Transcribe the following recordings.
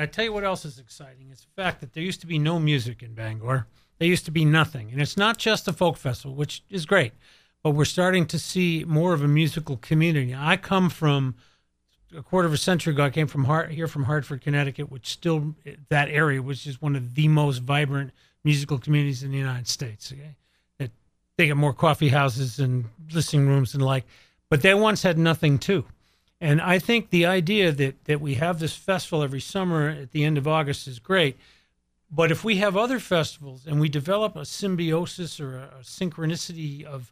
I tell you what else is exciting. It's the fact that there used to be no music in Bangor. There used to be nothing. And it's not just the folk festival, which is great, but we're starting to see more of a musical community. I come from a quarter of a century ago. I came from here from Hartford, Connecticut, which still that area, which is one of the most vibrant musical communities in the United States. Okay? That they got more coffee houses and listening rooms and like, but they once had nothing too. And I think the idea that we have this festival every summer at the end of August is great. But if we have other festivals and we develop a symbiosis or a synchronicity of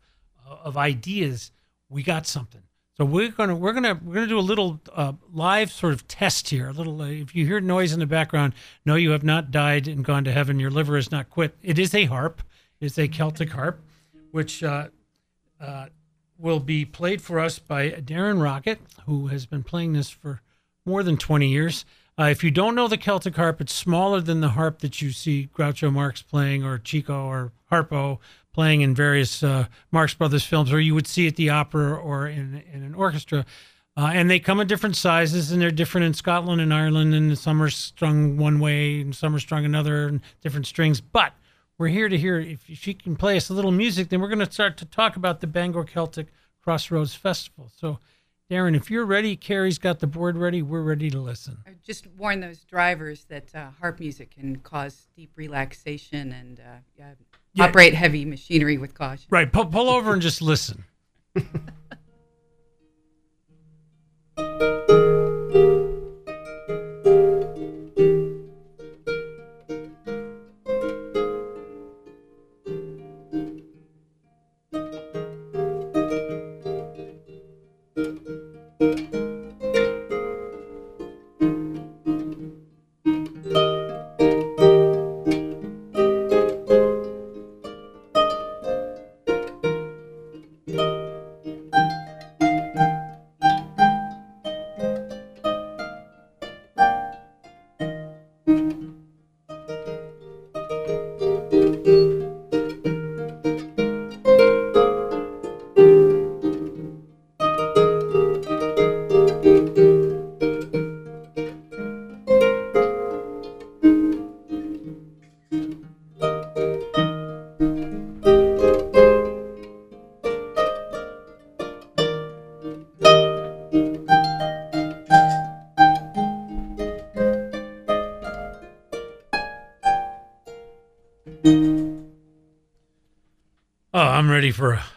ideas, we got something. So we're gonna do a little live sort of test here. A little if you hear noise in the background, no, you have not died and gone to heaven. Your liver has not quit. It is a harp. It's a Celtic harp, which will be played for us by Daryne Rockett, who has been playing this for more than 20 years. If you don't know the Celtic harp, it's smaller than the harp that you see Groucho Marx playing or Chico or Harpo playing in various Marx Brothers films, or you would see at the opera or in an orchestra. And they come in different sizes, and they're different in Scotland and Ireland, and some are strung one way and some are strung another and different strings. But we're here to hear, if she can play us a little music, then we're going to start to talk about the Bangor Celtic Crossroads Festival. So, Daryne, if you're ready, Carrie's got the board ready, we're ready to listen. I just warn those drivers that harp music can cause deep relaxation and operate heavy machinery with caution. Right, pull over and just listen.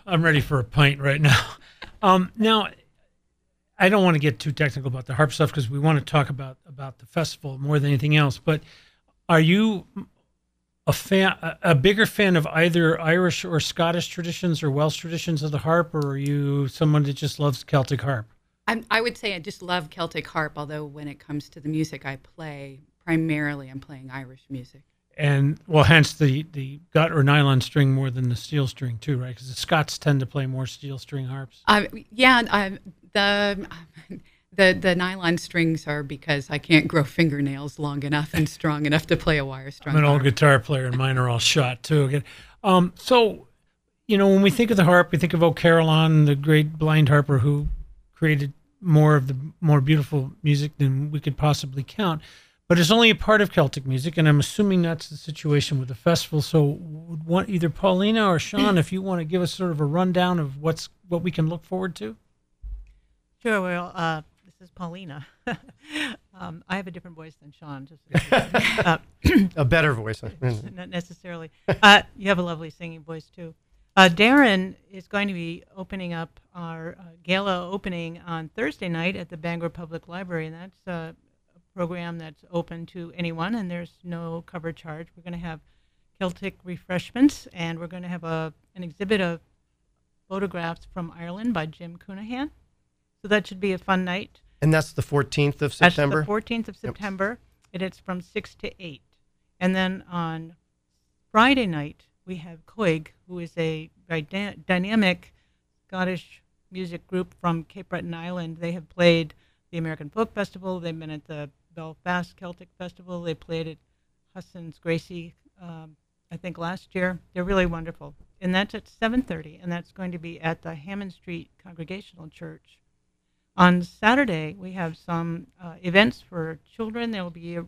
I'm ready for a pint right now. Now, I don't want to get too technical about the harp stuff because we want to talk about the festival more than anything else. But are you a bigger fan of either Irish or Scottish traditions or Welsh traditions of the harp, or are you someone that just loves Celtic harp? I would say I just love Celtic harp. Although when it comes to the music I play, primarily I'm playing Irish music. And, well, hence the gut or nylon string more than the steel string, too, right? Because the Scots tend to play more steel string harps. The nylon strings are because I can't grow fingernails long enough and strong enough to play a wire strung harp. I'm an old guitar player, and mine are all shot, too. So, you know, when we think of the harp, we think of O'Carolan, the great blind harper who created more of the more beautiful music than we could possibly count. But it's only a part of Celtic music, and I'm assuming that's the situation with the festival. So either Paulina or Sean, if you want to give us sort of a rundown of what we can look forward to. Sure. Well, this is Paulina. I have a different voice than Sean. Just a better voice. Not necessarily. You have a lovely singing voice, too. Daryne is going to be opening up our gala opening on Thursday night at the Bangor Public Library, and that's program that's open to anyone, and there's no cover charge. We're going to have Celtic refreshments, and we're going to have an exhibit of photographs from Ireland by Jim Cunahan. So that should be a fun night. And that's the 14th of September? That's the 14th of September, and it's from 6 to 8. And then on Friday night, we have COIG, who is a dynamic Scottish music group from Cape Breton Island. They have played the American Folk Festival. They've been at the Belfast Celtic Festival. They played at Husson's Gracie, I think, last year. They're really wonderful. And that's at 7:30, and that's going to be at the Hammond Street Congregational Church. On Saturday, we have some events for children. There will be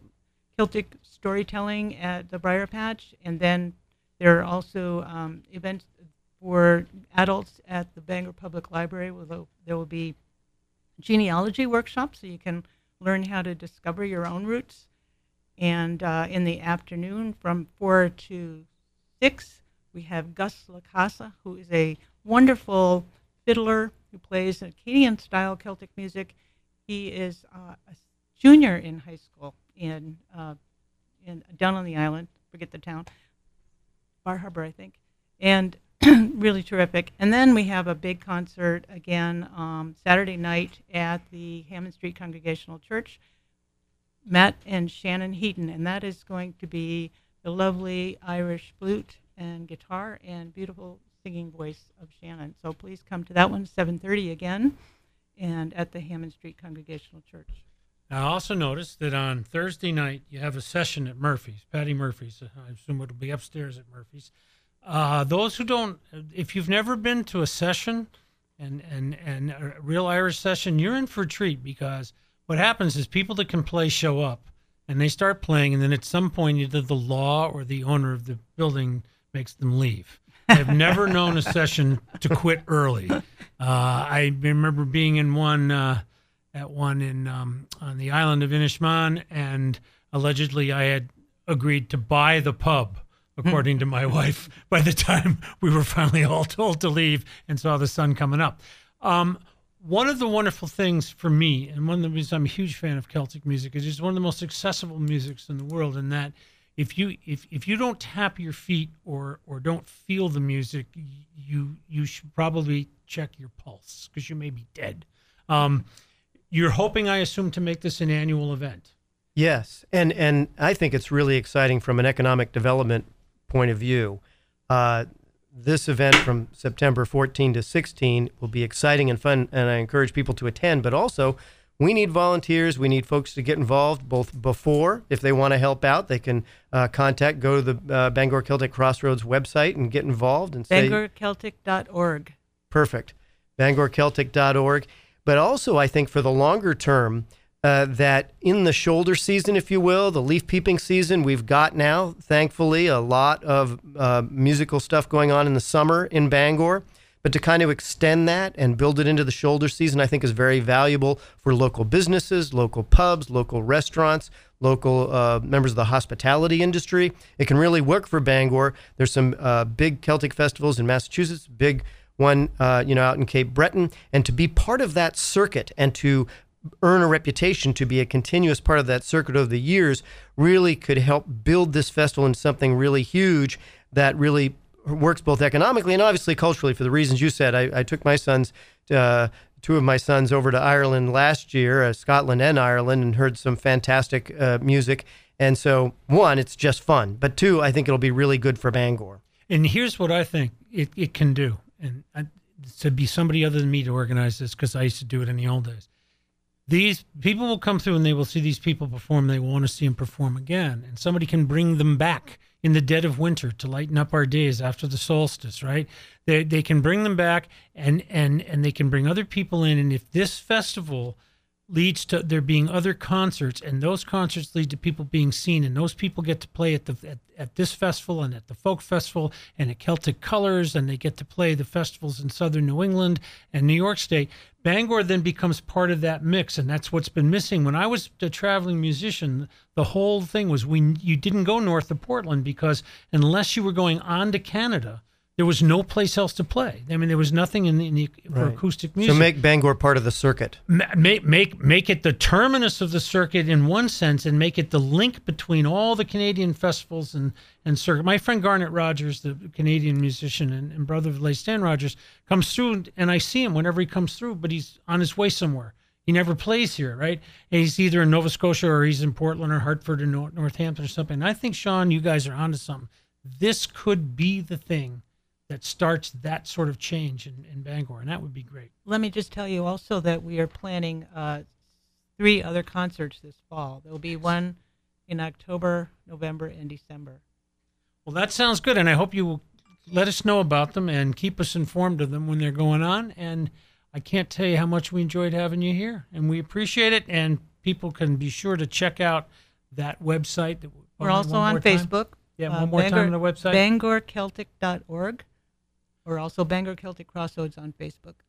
Celtic storytelling at the Briar Patch, and then there are also events for adults at the Bangor Public Library. There will be genealogy workshops, so you can learn how to discover your own roots. And in the afternoon from 4 to 6, we have Gus LaCasa, who is a wonderful fiddler who plays Acadian-style Celtic music. He is a junior in high school down on the island, forget the town, Bar Harbor, I think, and really terrific. And then we have a big concert again Saturday night at the Hammond Street Congregational Church, Matt and Shannon Heaton, and that is going to be the lovely Irish flute and guitar and beautiful singing voice of Shannon. So please come to that one, 7:30 again, and at the Hammond Street Congregational Church. Now, I also noticed that on Thursday night you have a session at Murphy's, Patty Murphy's. I assume it'll be upstairs at Murphy's. Those who don't, if you've never been to a session, and a real Irish session, you're in for a treat, because what happens is people that can play show up, and they start playing, and then at some point either the law or the owner of the building makes them leave. I've never known a session to quit early. I remember being in one, on the island of Inishmaan, and allegedly I had agreed to buy the pub, according to my wife, by the time we were finally all told to leave and saw the sun coming up. One of the wonderful things for me, and one of the reasons I'm a huge fan of Celtic music, is it's one of the most accessible musics in the world, in that if you don't tap your feet or don't feel the music, you should probably check your pulse, because you may be dead. You're hoping, I assume, to make this an annual event. Yes, and I think it's really exciting from an economic development point of view. This event from September 14 to 16 will be exciting and fun, and I encourage people to attend, but also we need volunteers. We need folks to get involved, both before, if they want to help out, they can go to the Bangor Celtic Crossroads website and get involved. And BangorCeltic.org. Perfect. BangorCeltic.org. But also, I think for the longer term, that in the shoulder season, if you will, the leaf peeping season, we've got now, thankfully, a lot of musical stuff going on in the summer in Bangor. But to kind of extend that and build it into the shoulder season, I think is very valuable for local businesses, local pubs, local restaurants, local members of the hospitality industry. It can really work for Bangor. There's some big Celtic festivals in Massachusetts, big one out in Cape Breton. And to be part of that circuit and to earn a reputation to be a continuous part of that circuit over the years really could help build this festival into something really huge that really works both economically and obviously culturally, for the reasons you said. I took my sons, two of my sons, over to Ireland last year, Scotland and Ireland, and heard some fantastic music. And so, one, it's just fun. But two, I think it'll be really good for Bangor. And here's what I think it can do. And to be somebody other than me to organize this, because I used to do it in the old days. These people will come through and they will see these people perform. They want to see them perform again. And somebody can bring them back in the dead of winter to lighten up our days after the solstice, right? They can bring them back and they can bring other people in. And if this festival leads to there being other concerts, and those concerts lead to people being seen, and those people get to play at this festival and at the folk festival and at Celtic Colors, and they get to play the festivals in southern New England and New York State, Bangor then becomes part of that mix, and that's what's been missing. When I was a traveling musician, the whole thing was you didn't go north of Portland, because unless you were going on to Canada, there was no place else to play. I mean, there was nothing for acoustic music. So make Bangor part of the circuit. Make it the terminus of the circuit in one sense, and make it the link between all the Canadian festivals and circuit. My friend Garnet Rogers, the Canadian musician and brother of the late Stan Rogers, comes through, and I see him whenever he comes through, but he's on his way somewhere. He never plays here, right? And he's either in Nova Scotia or he's in Portland or Hartford or Northampton or something. And I think, Sean, you guys are onto something. This could be the thing that starts that sort of change in Bangor, and that would be great. Let me just tell you also that we are planning 3 other concerts this fall. There will be one in October, November, and December. Well, that sounds good, and I hope you will let us know about them and keep us informed of them when they're going on. And I can't tell you how much we enjoyed having you here, and we appreciate it, and people can be sure to check out that website. We're also on Facebook. Yeah, one more time on the website. BangorCeltic.org. We're also Bangor Celtic Crossroads on Facebook.